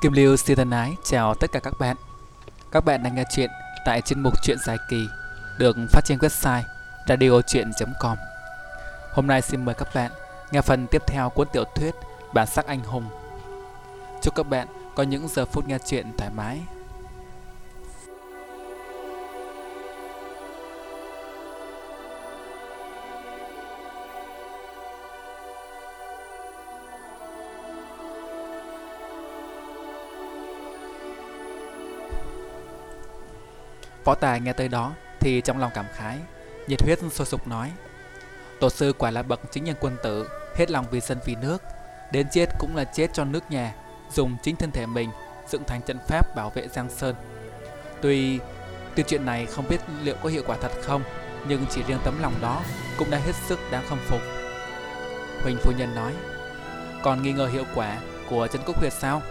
Kim Lưu xin thân ái chào tất cả các bạn. Các bạn đang nghe chuyện tại chuyên mục Chuyện Dài Kỳ được phát trên website radiochuyen.com. Hôm nay xin mời các bạn nghe phần tiếp theo cuốn tiểu thuyết Bản Sắc Anh Hùng. Chúc các bạn có những giờ phút nghe chuyện thoải mái. Võ Tài nghe tới đó thì trong lòng cảm khái, nhiệt huyết sôi sục nói: Tổ sư quả là bậc chính nhân quân tử, hết lòng vì dân vì nước, đến chết cũng là chết cho nước nhà, dùng chính thân thể mình dựng thành trận pháp bảo vệ Giang Sơn. Tuy chuyện này không biết liệu có hiệu quả thật không, nhưng chỉ riêng tấm lòng đó cũng đã hết sức đáng khâm phục. Huỳnh Phu Nhân nói: Còn nghi ngờ hiệu quả của Trấn Quốc Huyệt sao?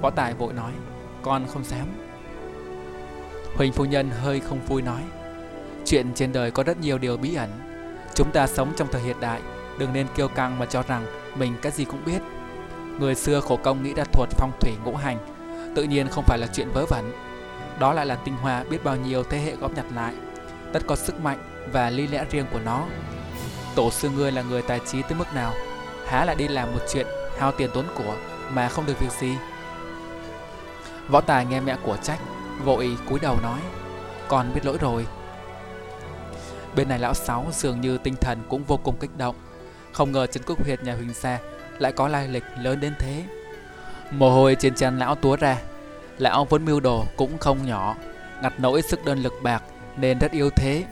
Võ Tài vội nói: Con không dám. Huỳnh Phu Nhân hơi không vui nói: Chuyện trên đời có rất nhiều điều bí ẩn. Chúng ta sống trong thời hiện đại, đừng nên kiêu căng mà cho rằng mình cái gì cũng biết. Người xưa khổ công nghĩ ra thuật phong thủy ngũ hành, tự nhiên không phải là chuyện vớ vẩn. Đó lại là tinh hoa biết bao nhiêu thế hệ góp nhặt lại, tất có sức mạnh và lý lẽ riêng của nó. Tổ sư ngươi là người tài trí tới mức nào, há lại đi làm một chuyện hao tiền tốn của mà không được việc gì. Võ Tài nghe mẹ của trách, vội cúi đầu nói: Con biết lỗi rồi. Bên này lão Sáu dường như tinh thần cũng vô cùng kích động, không ngờ Trấn Quốc Huyệt nhà Huỳnh gia lại có lai lịch lớn đến thế. Mồ hôi trên trán lão túa ra. Lão vốn mưu đồ cũng không nhỏ, ngặt nỗi sức đơn lực bạc nên rất yếu thế.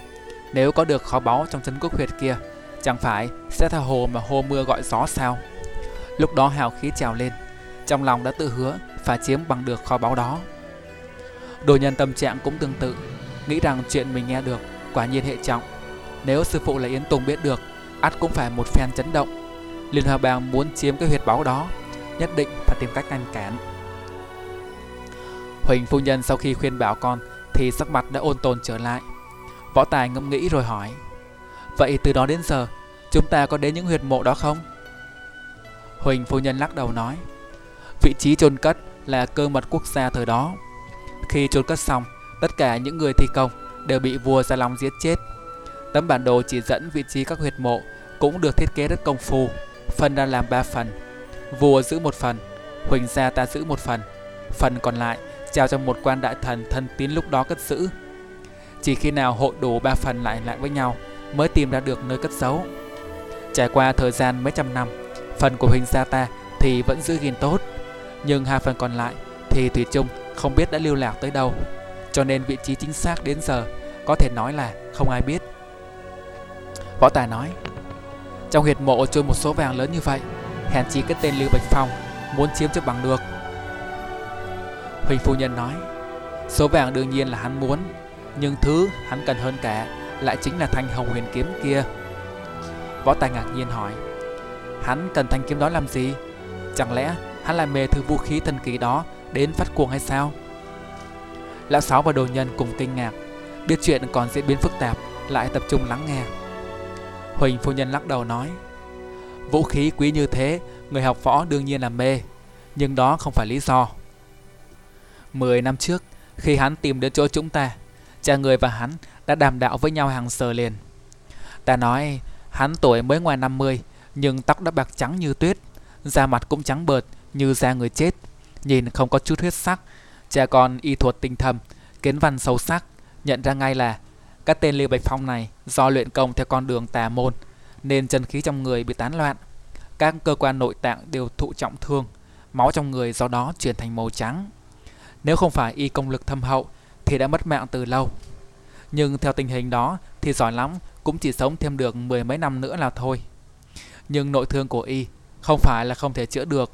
Nếu có được kho báu trong Trấn Quốc Huyệt kia, chẳng phải sẽ tha hồ mà hô mưa gọi gió sao? Lúc đó hào khí trào lên, trong lòng đã tự hứa phải chiếm bằng được kho báu đó. Đồ Nhân tâm trạng cũng tương tự, nghĩ rằng chuyện mình nghe được quả nhiên hệ trọng. Nếu sư phụ là Yến Tùng biết được, ắt cũng phải một phen chấn động. Liên Hợp Bang muốn chiếm cái huyệt báu đó, nhất định phải tìm cách ngăn cản. Huỳnh Phu Nhân sau khi khuyên bảo con thì sắc mặt đã ôn tồn trở lại. Võ Tài ngẫm nghĩ rồi hỏi: Vậy từ đó đến giờ chúng ta có đến những huyệt mộ đó không? Huỳnh Phu Nhân lắc đầu nói: Vị trí chôn cất là cơ mật quốc gia thời đó. Khi chôn cất xong, tất cả những người thi công đều bị vua Gia Long giết chết. Tấm bản đồ chỉ dẫn vị trí các huyệt mộ cũng được thiết kế rất công phu, phân ra làm 3 phần. Vua giữ một phần, Huỳnh gia ta giữ một phần, phần còn lại trao cho một quan đại thần thân tín lúc đó cất giữ. Chỉ khi nào hội đủ 3 phần lại với nhau mới tìm ra được nơi cất giấu. Trải qua thời gian mấy trăm năm, phần của Huỳnh gia ta thì vẫn giữ gìn tốt, nhưng 2 phần còn lại thì thủy chung không biết đã lưu lạc tới đâu, cho nên vị trí chính xác đến giờ có thể nói là không ai biết. Võ Tài nói: Trong huyệt mộ chôn một số vàng lớn như vậy, hèn chi cái tên Lưu Bạch Phong muốn chiếm cho bằng được. Huỳnh Phu Nhân nói: Số vàng đương nhiên là hắn muốn, nhưng thứ hắn cần hơn cả lại chính là Thanh Hồng Huyền Kiếm kia. Võ Tài ngạc nhiên hỏi: Hắn cần thanh kiếm đó làm gì? Chẳng lẽ hắn lại mê thứ vũ khí thần kỳ đó đến phát cuồng hay sao? Lão Sáu và Đồ Nhân cùng kinh ngạc, biết chuyện còn diễn biến phức tạp, lại tập trung lắng nghe. Huỳnh Phu Nhân lắc đầu nói: Vũ khí quý như thế, người học võ đương nhiên là mê, nhưng đó không phải lý do. 10 năm trước, khi hắn tìm đến chỗ chúng ta, cha người và hắn đã đàm đạo với nhau hàng giờ liền. Ta nói hắn tuổi mới ngoài 50, nhưng tóc đã bạc trắng như tuyết, da mặt cũng trắng bợt như da người chết, nhìn không có chút huyết sắc. Cha con y thuật tinh thầm, kiến văn sâu sắc, nhận ra ngay là cái tên Lưu Bạch Phong này do luyện công theo con đường tà môn, nên chân khí trong người bị tán loạn, các cơ quan nội tạng đều thụ trọng thương, máu trong người do đó chuyển thành màu trắng. Nếu không phải y công lực thâm hậu thì đã mất mạng từ lâu. Nhưng theo tình hình đó thì giỏi lắm cũng chỉ sống thêm được 10 mấy năm nữa là thôi. Nhưng nội thương của y không phải là không thể chữa được.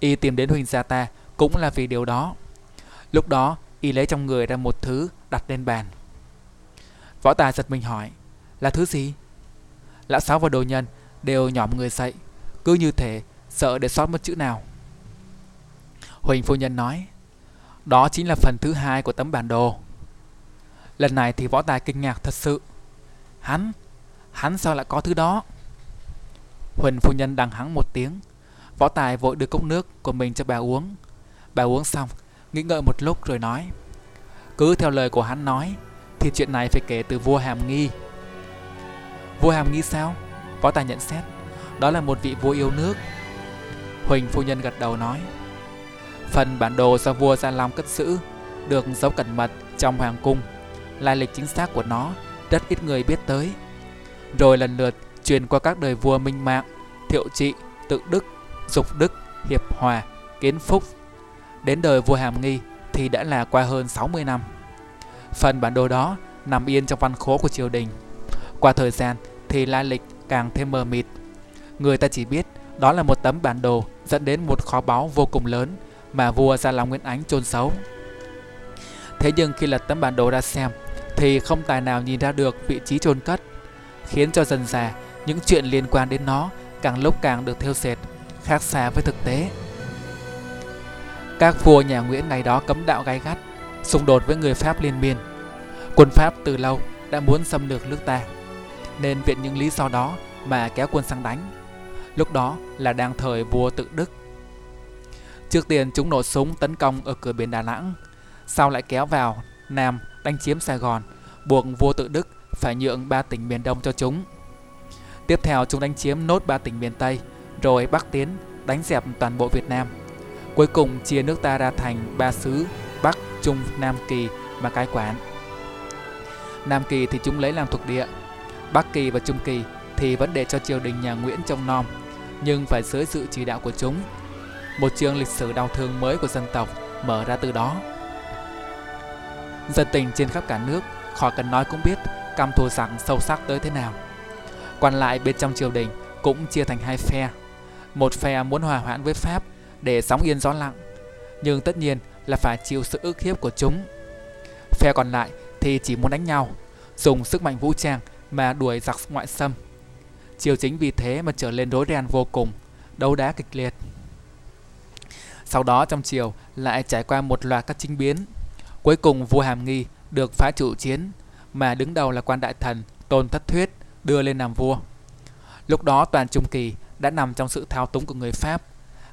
Y tìm đến Huỳnh gia ta cũng là vì điều đó. Lúc đó y lấy trong người ra một thứ đặt lên bàn. Võ Tài giật mình hỏi: Là thứ gì? Lão Sáu và Đồ Nhân đều nhỏm người dậy, cứ như thể sợ để sót mất chữ nào. Huỳnh Phu Nhân nói: Đó chính là phần thứ 2 của tấm bản đồ. Lần này thì Võ Tài kinh ngạc thật sự. Hắn sao lại có thứ đó? Huỳnh Phu Nhân đằng hắng một tiếng. Võ Tài vội đưa cốc nước của mình cho bà uống. Bà uống xong, nghĩ ngợi một lúc rồi nói: cứ theo lời của hắn nói thì chuyện này phải kể từ vua Hàm Nghi. Vua Hàm Nghi sao? Võ Tài nhận xét. Đó là một vị vua yêu nước. Huỳnh phu nhân gật đầu nói: phần bản đồ do vua Gia Long cất giữ được giấu cẩn mật trong hoàng cung. Lai lịch chính xác của nó rất ít người biết tới, rồi lần lượt truyền qua các đời vua Minh Mạng, Thiệu Trị, Tự Đức, Dục Đức, Hiệp Hòa, Kiến Phúc. Đến đời vua Hàm Nghi thì đã là qua hơn 60 năm. Phần bản đồ đó nằm yên trong văn khố của triều đình. Qua thời gian thì lai lịch càng thêm mờ mịt. Người ta chỉ biết đó là một tấm bản đồ dẫn đến một kho báu vô cùng lớn mà vua Gia Long Nguyên Ánh chôn giấu. Thế nhưng khi lật tấm bản đồ ra xem thì không tài nào nhìn ra được vị trí chôn cất, khiến cho dần dà những chuyện liên quan đến nó càng lúc càng được thêu dệt khác xa với thực tế. Các vua nhà Nguyễn ngày đó cấm đạo gay gắt, xung đột với người Pháp liên miên. Quân Pháp từ lâu đã muốn xâm lược nước ta, nên viện những lý do đó mà kéo quân sang đánh. Lúc đó là đang thời vua Tự Đức. Trước tiên chúng nổ súng tấn công ở cửa biển Đà Nẵng, sau lại kéo vào Nam đánh chiếm Sài Gòn, buộc vua Tự Đức phải nhượng 3 tỉnh miền Đông cho chúng. Tiếp theo chúng đánh chiếm nốt 3 tỉnh miền Tây, rồi bắc tiến đánh dẹp toàn bộ Việt Nam. Cuối cùng chia nước ta ra thành 3 xứ Bắc, Trung, Nam Kỳ mà cai quản. Nam Kỳ thì chúng lấy làm thuộc địa, Bắc Kỳ và Trung Kỳ thì vẫn để cho triều đình nhà Nguyễn trông nom, nhưng phải dưới sự chỉ đạo của chúng. Một chương lịch sử đau thương mới của dân tộc mở ra từ đó. Dân tình trên khắp cả nước khỏi cần nói cũng biết căm thù giặc sâu sắc tới thế nào. Còn lại bên trong triều đình cũng chia thành hai phe. Một phe muốn hòa hoãn với Pháp để sóng yên gió lặng, nhưng tất nhiên là phải chịu sự ức hiếp của chúng. Phe còn lại thì chỉ muốn đánh nhau, dùng sức mạnh vũ trang mà đuổi giặc ngoại xâm. Triều chính vì thế mà trở lên rối ren vô cùng, đấu đá kịch liệt. Sau đó trong triều lại trải qua một loạt các chính biến. Cuối cùng vua Hàm Nghi được phá chủ chiến, mà đứng đầu là quan đại thần Tôn Thất Thuyết đưa lên làm vua. Lúc đó toàn Trung Kỳ đã nằm trong sự thao túng của người Pháp,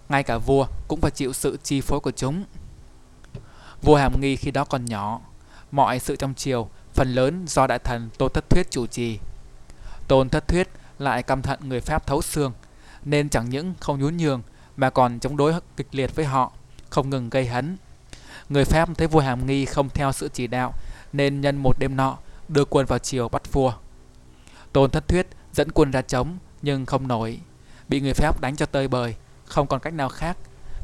ngay cả vua cũng phải chịu sự chi phối của chúng. Vua Hàm Nghi khi đó còn nhỏ, mọi sự trong triều phần lớn do đại thần Tôn Thất Thuyết chủ trì. Tôn Thất Thuyết lại căm thận người Pháp thấu xương, nên chẳng những không nhún nhường mà còn chống đối kịch liệt với họ, không ngừng gây hấn. Người Pháp thấy vua Hàm Nghi không theo sự chỉ đạo, nên nhân một đêm nọ đưa quân vào triều bắt vua. Tôn Thất Thuyết dẫn quân ra chống nhưng không nổi, bị người Pháp đánh cho tơi bời, không còn cách nào khác.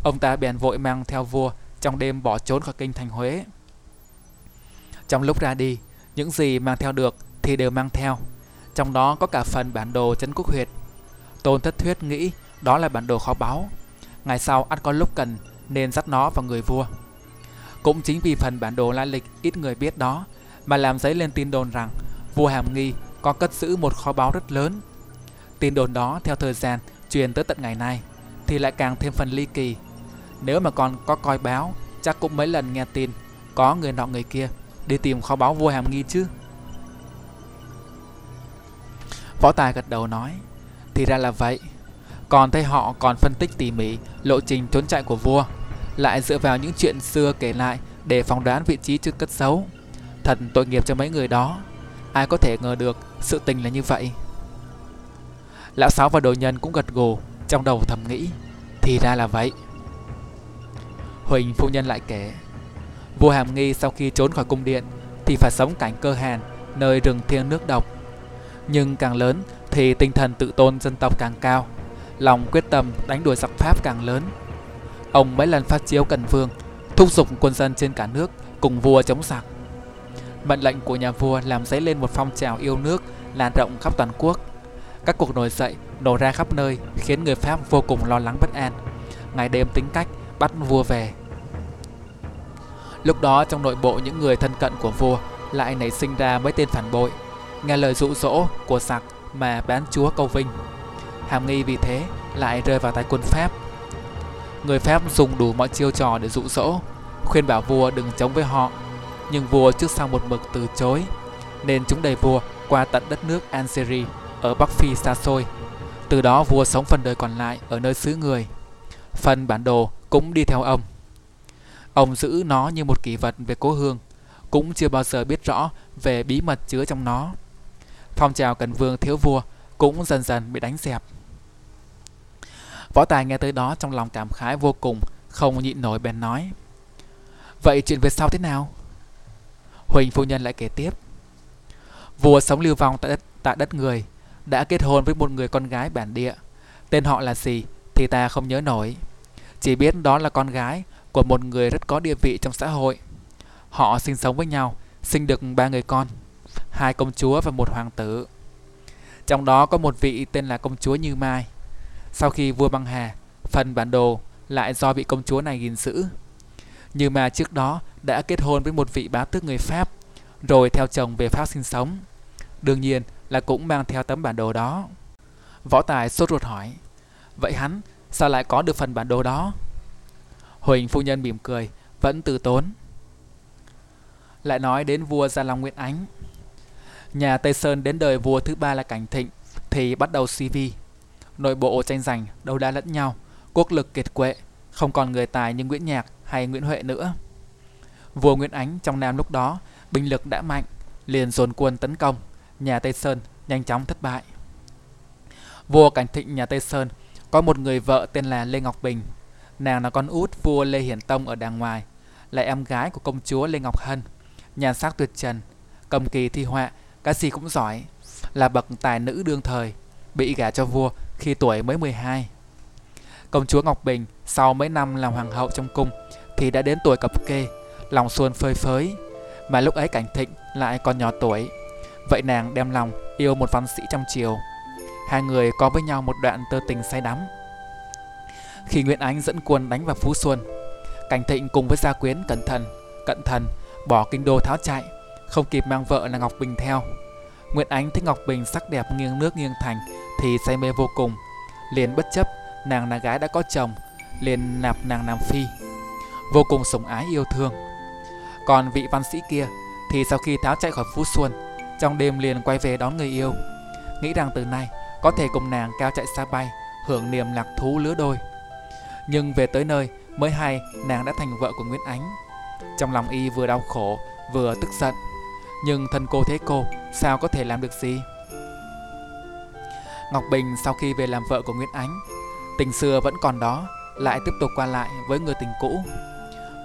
Ông ta bèn vội mang theo vua trong đêm bỏ trốn khỏi kinh thành Huế. Trong lúc ra đi, những gì mang theo được thì đều mang theo, trong đó có cả phần bản đồ Trấn Quốc Huyệt. Tôn Thất Thuyết nghĩ đó là bản đồ kho báu, ngày sau ắt có lúc cần nên dắt nó vào người vua. Cũng chính vì phần bản đồ lai lịch ít người biết đó mà làm dấy lên tin đồn rằng vua Hàm Nghi có cất giữ một kho báu rất lớn. Tin đồn đó theo thời gian truyền tới tận ngày nay thì lại càng thêm phần ly kỳ. Nếu mà còn có coi báo, chắc cũng mấy lần nghe tin có người nọ người kia đi tìm kho báu vua Hàm Nghi chứ. Võ Tài gật đầu nói: thì ra là vậy. Còn thấy họ còn phân tích tỉ mỉ lộ trình trốn chạy của vua, lại dựa vào những chuyện xưa kể lại để phỏng đoán vị trí chôn cất giấu. Thật tội nghiệp cho mấy người đó, ai có thể ngờ được sự tình là như vậy. Lão Sáu và Đồ Nhân cũng gật gù, trong đầu thầm nghĩ: thì ra là vậy. Huỳnh phu nhân lại kể: vua Hàm Nghi sau khi trốn khỏi cung điện thì phải sống cảnh cơ hàn, nơi rừng thiêng nước độc. Nhưng càng lớn thì tinh thần tự tôn dân tộc càng cao, lòng quyết tâm đánh đuổi giặc Pháp càng lớn. Ông mấy lần phát chiếu cần vương, thúc giục quân dân trên cả nước cùng vua chống giặc. Mệnh lệnh của nhà vua làm dấy lên một phong trào yêu nước lan rộng khắp toàn quốc. Các cuộc nổi dậy nổ ra khắp nơi khiến người Pháp vô cùng lo lắng bất an, ngày đêm tính cách bắt vua về. Lúc đó trong nội bộ những người thân cận của vua lại nảy sinh ra mấy tên phản bội, nghe lời dụ dỗ của giặc mà bán chúa câu vinh. Hàm Nghi vì thế lại rơi vào tay quân Pháp. Người Pháp dùng đủ mọi chiêu trò để dụ dỗ, khuyên bảo vua đừng chống với họ, nhưng vua trước sau một mực từ chối, nên chúng đẩy vua qua tận đất nước Algeria ở Bắc Phi xa xôi. Từ đó vua sống phần đời còn lại ở nơi xứ người. Phần bản đồ cũng đi theo ông. Ông giữ nó như một kỷ vật về cố hương, cũng chưa bao giờ biết rõ về bí mật chứa trong nó. Phong trào cần vương thiếu vua cũng dần dần bị đánh dẹp. Võ Tài nghe tới đó trong lòng cảm khái vô cùng, không nhịn nổi bèn nói: Vậy chuyện về sau thế nào? Huỳnh phu nhân lại kể tiếp: Vua sống lưu vong tại đất người, đã kết hôn với một người con gái bản địa. Tên họ là gì thì ta không nhớ nổi, chỉ biết đó là con gái của một người rất có địa vị trong xã hội. Họ sinh sống với nhau, sinh được 3 người con, 2 công chúa và 1 hoàng tử. Trong đó có một vị tên là công chúa Như Mai. Sau khi vua băng hà, phần bản đồ lại do vị công chúa này gìn giữ. Như Mai trước đó đã kết hôn với một vị bá tước người Pháp, rồi theo chồng về Pháp sinh sống. Đương nhiên là cũng mang theo tấm bản đồ đó. Võ Tài sốt ruột hỏi: Vậy hắn sao lại có được phần bản đồ đó? Huỳnh phu nhân mỉm cười, vẫn từ tốn. Lại nói đến vua Gia Long Nguyễn Ánh. Nhà Tây Sơn đến đời vua thứ 3 là Cảnh Thịnh thì bắt đầu suy vi. Nội bộ tranh giành, đấu đá lẫn nhau, quốc lực kiệt quệ, không còn người tài như Nguyễn Nhạc hay Nguyễn Huệ nữa. Vua Nguyễn Ánh trong Nam lúc đó binh lực đã mạnh, liền dồn quân tấn công nhà Tây Sơn, nhanh chóng thất bại. Vua Cảnh Thịnh nhà Tây Sơn có một người vợ tên là Lê Ngọc Bình. Nàng là con út vua Lê Hiển Tông ở đàng ngoài, là em gái của công chúa Lê Ngọc Hân, nhan sắc tuyệt trần, cầm kỳ thi họa, cái gì cũng giỏi, là bậc tài nữ đương thời, bị gả cho vua khi tuổi mới 12. Công chúa Ngọc Bình sau mấy năm làm hoàng hậu trong cung thì đã đến tuổi cập kê, lòng xuân phơi phới, mà lúc ấy Cảnh Thịnh lại còn nhỏ tuổi. Vậy nàng đem lòng yêu một văn sĩ trong triều, hai người có với nhau một đoạn tơ tình say đắm. Khi Nguyễn Ánh dẫn quân đánh vào Phú Xuân, Cảnh Thịnh cùng với gia quyến cẩn thận bỏ kinh đô tháo chạy, không kịp mang vợ là Ngọc Bình theo. Nguyễn Ánh thấy Ngọc Bình sắc đẹp nghiêng nước nghiêng thành thì say mê vô cùng, liền bất chấp nàng là gái đã có chồng, liền nạp nàng làm phi, vô cùng sủng ái yêu thương. Còn vị văn sĩ kia thì sau khi tháo chạy khỏi Phú Xuân, trong đêm liền quay về đón người yêu, nghĩ rằng từ nay có thể cùng nàng cao chạy xa bay, hưởng niềm lạc thú lứa đôi. Nhưng về tới nơi mới hay nàng đã thành vợ của Nguyễn Ánh. Trong lòng y vừa đau khổ vừa tức giận, nhưng thân cô thế cô, sao có thể làm được gì. Ngọc Bình sau khi về làm vợ của Nguyễn Ánh, tình xưa vẫn còn đó, lại tiếp tục qua lại với người tình cũ.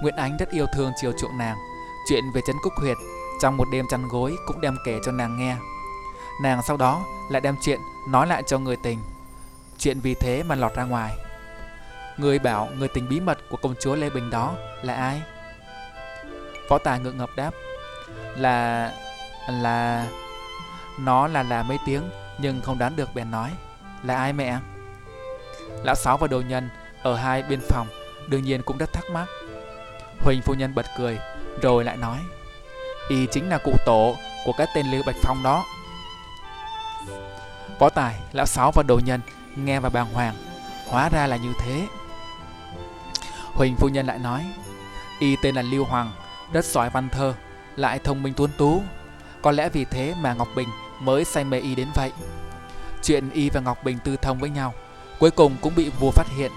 Nguyễn Ánh rất yêu thương chiều chuộng nàng. Chuyện về Trấn Quốc Huyệt trong một đêm chăn gối cũng đem kể cho nàng nghe. Nàng sau đó lại đem chuyện nói lại cho người tình. Chuyện vì thế mà lọt ra ngoài. Người bảo người tình bí mật của công chúa Lê Bình đó là ai? Võ Tài ngượng ngập đáp: Là... Nó là mấy tiếng nhưng không đoán được, bèn nói: Là ai mẹ? Lão Sáu và Đồ Nhân ở hai bên phòng đương nhiên cũng rất thắc mắc. Huỳnh phu nhân bật cười rồi lại nói: Y chính là cụ tổ của cái tên Lưu Bạch Phong đó. Võ Tài, Lão Sáu và Đồ Nhân nghe và bàng hoàng, hóa ra là như thế. Huỳnh phu nhân lại nói: Y tên là Lưu Hoàng, rất giỏi văn thơ, lại thông minh tuấn tú, có lẽ vì thế mà Ngọc Bình mới say mê y đến vậy. Chuyện y và Ngọc Bình tư thông với nhau cuối cùng cũng bị vua phát hiện.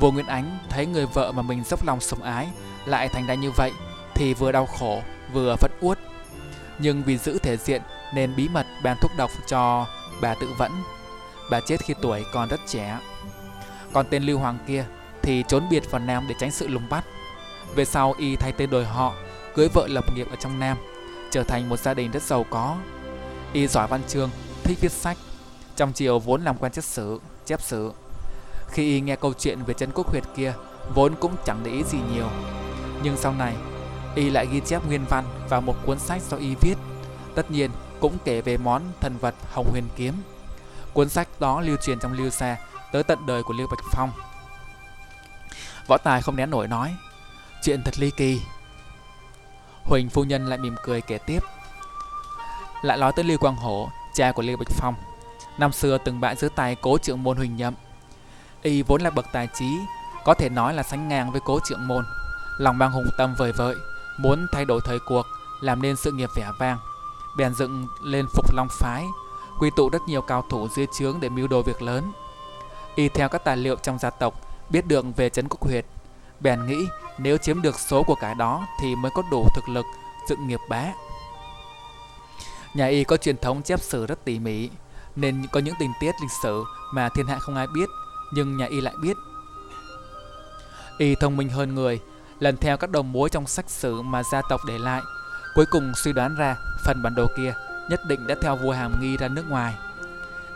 Vua Nguyễn Ánh thấy người vợ mà mình dốc lòng sủng ái lại thành ra như vậy thì vừa đau khổ vừa phẫn uất, nhưng vì giữ thể diện nên bí mật ban thuốc độc cho bà tự vẫn. Bà chết khi tuổi còn rất trẻ. Còn tên Lưu Hoàng kia thì trốn biệt vào Nam để tránh sự lùng bắt. Về sau y thay tên đổi họ, cưới vợ lập nghiệp ở trong Nam, trở thành một gia đình rất giàu có. Y giỏi văn chương, thích viết sách, trong triều vốn làm quan chép sử. Khi y nghe câu chuyện về Trấn Quốc Huyệt kia vốn cũng chẳng để ý gì nhiều, nhưng sau này y lại ghi chép nguyên văn vào một cuốn sách do y viết, tất nhiên cũng kể về món thần vật Hồng Huyền Kiếm. Cuốn sách đó lưu truyền trong Lưu Gia tới tận đời của Lưu Bạch Phong. Võ Tài không nén nổi nói: Chuyện thật ly kỳ. Huỳnh phu nhân lại mỉm cười kể tiếp: Lại nói tới Lưu Quang Hổ, cha của Lưu Bạch Phong, năm xưa từng bại dưới tay Cố Trượng Môn Huỳnh Nhậm. Y vốn là bậc tài trí, có thể nói là sánh ngang với Cố Trượng Môn, lòng mang hùng tâm vời vợi, muốn thay đổi thời cuộc, làm nên sự nghiệp vẻ vang, bèn dựng lên Phục Long Phái, quy tụ rất nhiều cao thủ dưới trướng để mưu đồ việc lớn. Y theo các tài liệu trong gia tộc biết được về Trấn Quốc Huyệt, bèn nghĩ nếu chiếm được số của cái đó thì mới có đủ thực lực dựng nghiệp bá. Nhà Y có truyền thống chép sử rất tỉ mỉ, nên có những tình tiết lịch sử mà thiên hạ không ai biết, nhưng nhà Y lại biết. Y thông minh hơn người, lần theo các đầu mối trong sách sử mà gia tộc để lại, cuối cùng suy đoán ra phần bản đồ kia nhất định đã theo vua Hàm Nghi ra nước ngoài.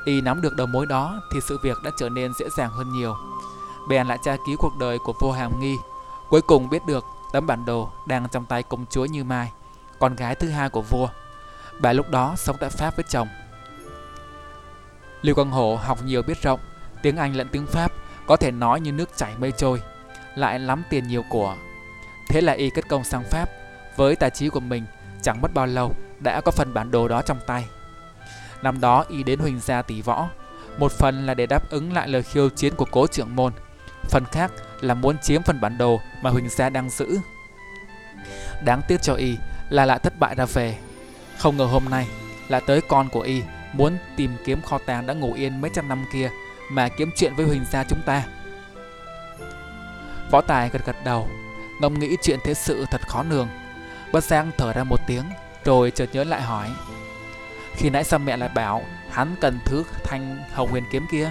Y nắm được đầu mối đó thì sự việc đã trở nên dễ dàng hơn nhiều. Bèn lại tra cứu cuộc đời của vua Hàm Nghi, cuối cùng biết được tấm bản đồ đang trong tay công chúa Như Mai, con gái thứ hai của vua. Bà lúc đó sống tại Pháp với chồng. Lưu Quang Hổ học nhiều biết rộng, tiếng Anh lẫn tiếng Pháp, có thể nói như nước chảy mây trôi, lại lắm tiền nhiều của. Thế là Y cất công sang Pháp, với tài trí của mình chẳng mất bao lâu đã có phần bản đồ đó trong tay. Năm đó Y đến Huỳnh gia tỷ võ, một phần là để đáp ứng lại lời khiêu chiến của Cố Trượng Môn, phần khác là muốn chiếm phần bản đồ mà Huỳnh gia đang giữ. Đáng tiếc cho Y là lại thất bại ra về. Không ngờ hôm nay lại tới con của Y muốn tìm kiếm kho tàng đã ngủ yên mấy trăm năm kia mà kiếm chuyện với Huỳnh gia chúng ta. Võ Tài gật gật đầu, ngẫm nghĩ chuyện thế sự thật khó lường, bất giác thở ra một tiếng, rồi chợt nhớ lại hỏi: khi nãy sao mẹ lại bảo hắn cần thứ Thanh Hồng Huyền Kiếm kia?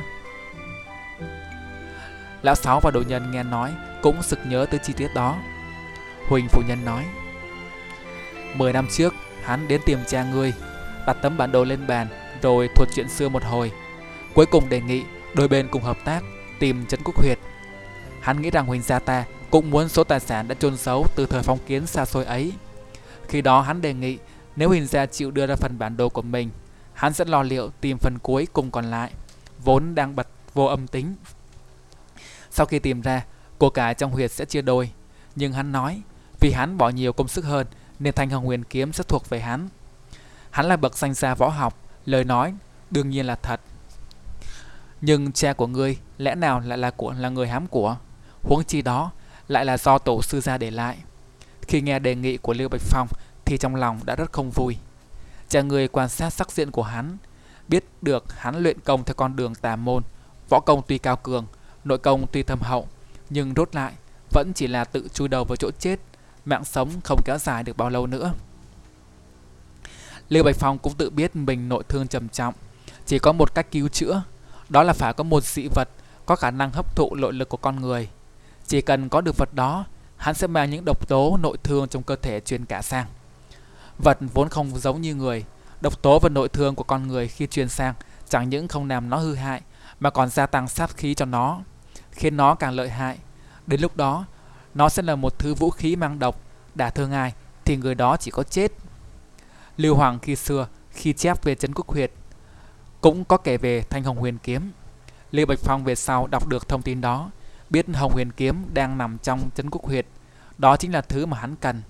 Lão Sáu và Đồ Nhân nghe nói cũng sực nhớ tới chi tiết đó. Huỳnh phu nhân nói: 10 năm trước hắn đến tìm cha ngươi, đặt tấm bản đồ lên bàn rồi thuật chuyện xưa một hồi, cuối cùng đề nghị đôi bên cùng hợp tác tìm Trấn Quốc Huyệt. Hắn nghĩ rằng Huỳnh gia ta cũng muốn số tài sản đã chôn giấu từ thời phong kiến xa xôi ấy. Khi đó hắn đề nghị nếu Huỳnh gia chịu đưa ra phần bản đồ của mình, hắn sẽ lo liệu tìm phần cuối cùng còn lại, vốn đang bật vô âm tính. Sau khi tìm ra, của cải trong huyệt sẽ chia đôi. Nhưng hắn nói, vì hắn bỏ nhiều công sức hơn nên Thanh Hồng Huyền Kiếm sẽ thuộc về hắn. Hắn là bậc danh gia võ học, lời nói đương nhiên là thật. Nhưng cha của ngươi lẽ nào lại là người hám của, huống chi đó lại là do tổ sư gia để lại. Khi nghe đề nghị của Lưu Bạch Phong thì trong lòng đã rất không vui. Cha người quan sát sắc diện của hắn, biết được hắn luyện công theo con đường tà môn, võ công tuy cao cường, nội công tuy thâm hậu, nhưng rốt lại vẫn chỉ là tự chui đầu vào chỗ chết, mạng sống không kéo dài được bao lâu nữa. Lưu Bạch Phong cũng tự biết mình nội thương trầm trọng, chỉ có một cách cứu chữa, đó là phải có một dị vật có khả năng hấp thụ nội lực của con người. Chỉ cần có được vật đó, hắn sẽ mang những độc tố nội thương trong cơ thể truyền cả sang. Vật vốn không giống như người, độc tố và nội thương của con người khi truyền sang chẳng những không làm nó hư hại mà còn gia tăng sát khí cho nó, khiến nó càng lợi hại. Đến lúc đó, nó sẽ là một thứ vũ khí mang độc, đả thương ai thì người đó chỉ có chết. Lưu Hoàng khi xưa khi chép về Trấn Quốc Huyệt cũng có kể về Thanh Hồng Huyền Kiếm. Lưu Bạch Phong về sau đọc được thông tin đó, biết Hồng Huyền Kiếm đang nằm trong Trấn Quốc Huyệt, đó chính là thứ mà hắn cần.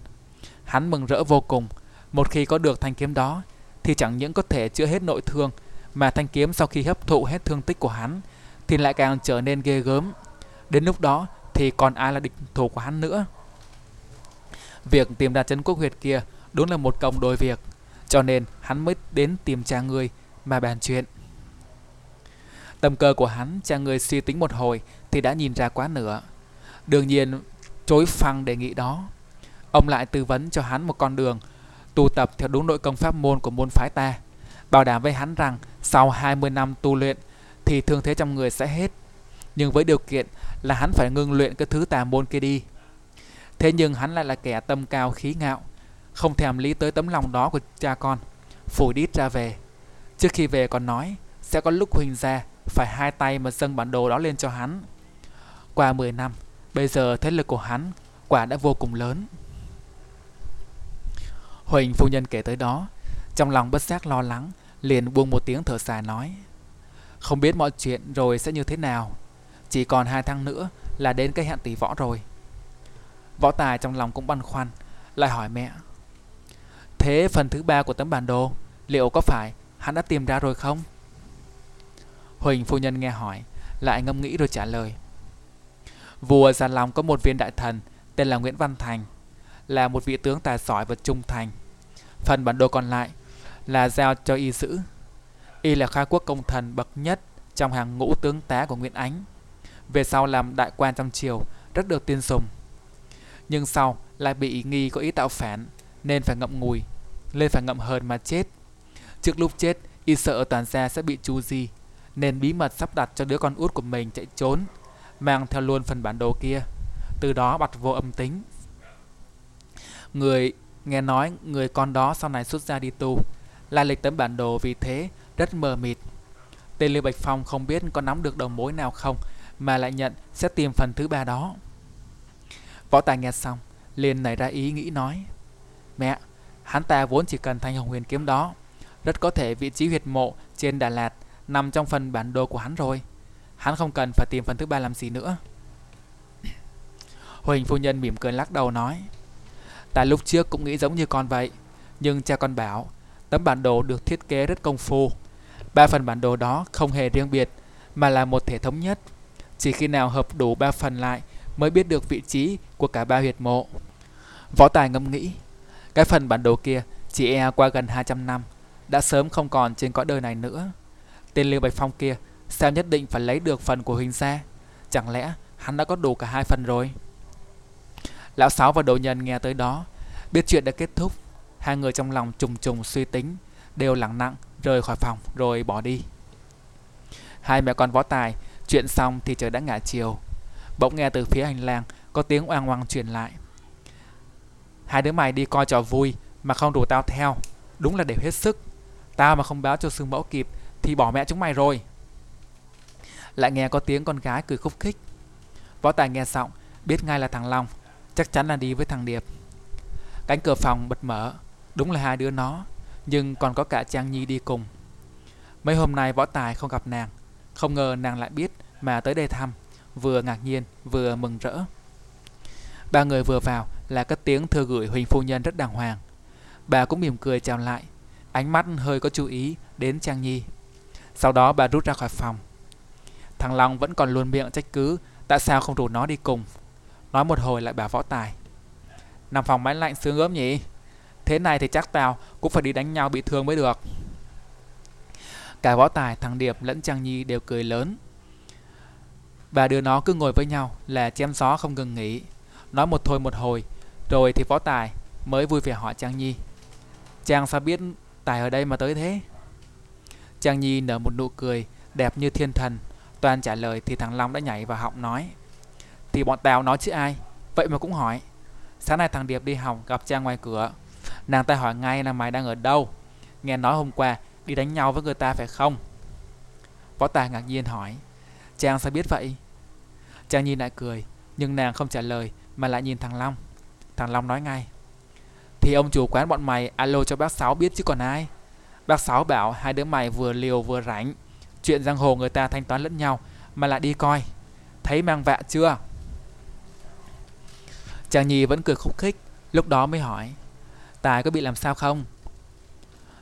Hắn mừng rỡ vô cùng. Một khi có được thanh kiếm đó thì chẳng những có thể chữa hết nội thương, mà thanh kiếm sau khi hấp thụ hết thương tích của hắn thì lại càng trở nên ghê gớm. Đến lúc đó thì còn ai là địch thủ của hắn nữa. Việc tìm ra Trấn Quốc Huyệt kia đúng là một công đôi việc, cho nên hắn mới đến tìm cha ngươi mà bàn chuyện. Tâm cơ của hắn, cha ngươi suy tính một hồi thì đã nhìn ra quá nửa, đương nhiên chối phăng đề nghị đó. Ông lại tư vấn cho hắn một con đường tu tập theo đúng nội công pháp môn của môn phái ta, bảo đảm với hắn rằng sau 20 năm tu luyện thì thương thế trong người sẽ hết, nhưng với điều kiện là hắn phải ngưng luyện cái thứ tà môn kia đi. Thế nhưng hắn lại là kẻ tâm cao khí ngạo, không thèm lý tới tấm lòng đó của cha con, phủi đít ra về. Trước khi về còn nói sẽ có lúc Huỳnh gia phải hai tay mà dâng bản đồ đó lên cho hắn. Qua 10 năm, bây giờ thế lực của hắn quả đã vô cùng lớn. Huỳnh phu nhân kể tới đó, trong lòng bất giác lo lắng, liền buông một tiếng thở dài nói: không biết mọi chuyện rồi sẽ như thế nào, chỉ còn 2 tháng nữa là đến cái hẹn tỷ võ rồi. Võ Tài trong lòng cũng băn khoăn, lại hỏi mẹ: thế phần thứ 3 của tấm bản đồ, liệu có phải hắn đã tìm ra rồi không? Huỳnh phu nhân nghe hỏi, lại ngẫm nghĩ rồi trả lời: vua Gia Long có một viên đại thần tên là Nguyễn Văn Thành, là một vị tướng tài giỏi và trung thành. Phần bản đồ còn lại là giao cho Y giữ. Y là khai quốc công thần bậc nhất trong hàng ngũ tướng tá của Nguyễn Ánh, về sau làm đại quan trong triều rất được tin sùng. Nhưng sau lại bị nghi có ý tạo phản nên phải ngậm ngùi, Lên phải ngậm hờn mà chết. Trước lúc chết, y sợ toàn gia sẽ bị tru di, nên bí mật sắp đặt cho đứa con út của mình chạy trốn, mang theo luôn phần bản đồ kia, từ đó bật vô âm tính. Nghe nói người con đó sau này xuất gia đi tu, lai lịch tấm bản đồ vì thế rất mờ mịt. Tên Lưu Bạch Phong không biết có nắm được đầu mối nào không, mà lại nhận sẽ tìm phần thứ ba đó. Võ Tài nghe xong, liền nảy ra ý nghĩ nói: Mẹ, hắn ta vốn chỉ cần Thanh Hồng Huyền Kiếm đó, rất có thể vị trí huyệt mộ trên Đà Lạt nằm trong phần bản đồ của hắn rồi. Hắn không cần phải tìm phần thứ ba làm gì nữa. Huỳnh phu nhân mỉm cười lắc đầu nói: Ta lúc trước cũng nghĩ giống như con vậy, nhưng cha con bảo tấm bản đồ được thiết kế rất công phu, ba phần bản đồ đó không hề riêng biệt mà là một thể thống nhất. Chỉ khi nào hợp đủ ba phần lại mới biết được vị trí của cả ba huyệt mộ. Võ Tài ngẫm nghĩ, cái phần bản đồ kia chỉ e qua gần 200 năm đã sớm không còn trên cõi đời này nữa. Tên Lưu Bạch Phong kia sao nhất định phải lấy được phần của Huỳnh gia? Chẳng lẽ hắn đã có đủ cả hai phần rồi? Lão Sáu và Đồ Nhân nghe tới đó, biết chuyện đã kết thúc, hai người trong lòng trùng trùng suy tính, đều lẳng lặng rời khỏi phòng rồi bỏ đi. Hai mẹ con Võ Tài chuyện xong thì trời đã ngả chiều. Bỗng nghe từ phía hành lang có tiếng oang oang truyền lại: Hai đứa mày đi coi trò vui mà không rủ tao theo, đúng là đều hết sức. Tao mà không báo cho sư mẫu kịp thì bỏ mẹ chúng mày rồi. Lại nghe có tiếng con gái cười khúc khích. Võ Tài nghe xong biết ngay là thằng Long, chắc chắn là đi với thằng Điệp. Cánh cửa phòng bật mở, đúng là hai đứa nó, nhưng còn có cả Trang Nhi đi cùng. Mấy hôm nay Võ Tài không gặp nàng, không ngờ nàng lại biết mà tới đây thăm, vừa ngạc nhiên vừa mừng rỡ. Ba người vừa vào là cất tiếng thưa gửi Huỳnh phu nhân rất đàng hoàng. Bà cũng mỉm cười chào lại, ánh mắt hơi có chú ý đến Trang Nhi. Sau đó bà rút ra khỏi phòng. Thằng Long vẫn còn luôn miệng trách cứ tại sao không rủ nó đi cùng. Nói một hồi lại bảo Võ Tài: Nằm phòng máy lạnh sướng gớm nhỉ, thế này thì chắc tao cũng phải đi đánh nhau bị thương mới được. Cả Võ Tài, thằng Điệp lẫn Trang Nhi đều cười lớn. Bà đứa nó cứ ngồi với nhau là chém gió không ngừng nghỉ, nói một thôi một hồi, rồi thì Võ Tài mới vui vẻ hỏi Trang Nhi: Trang sao biết Tài ở đây mà tới thế? Trang Nhi nở một nụ cười đẹp như thiên thần, toàn trả lời thì thằng Long đã nhảy vào họng nói: Thì bọn tao nói chứ ai, vậy mà cũng hỏi. Sáng nay thằng Điệp đi học gặp Trang ngoài cửa, nàng ta hỏi ngay là mày đang ở đâu. Nghe nói hôm qua đi đánh nhau với người ta phải không? Võ Tài ngạc nhiên hỏi: Trang sao biết vậy? Trang Nhi lại cười, nhưng nàng không trả lời mà lại nhìn thằng Long. Thằng Long nói ngay: Thì ông chủ quán bọn mày alo cho bác Sáu biết chứ còn ai. Bác Sáu bảo hai đứa mày vừa liều vừa rảnh, chuyện giang hồ người ta thanh toán lẫn nhau mà lại đi coi, thấy mang vạ chưa? Trang Nhi vẫn cười khúc khích, lúc đó mới hỏi: Tài có bị làm sao không?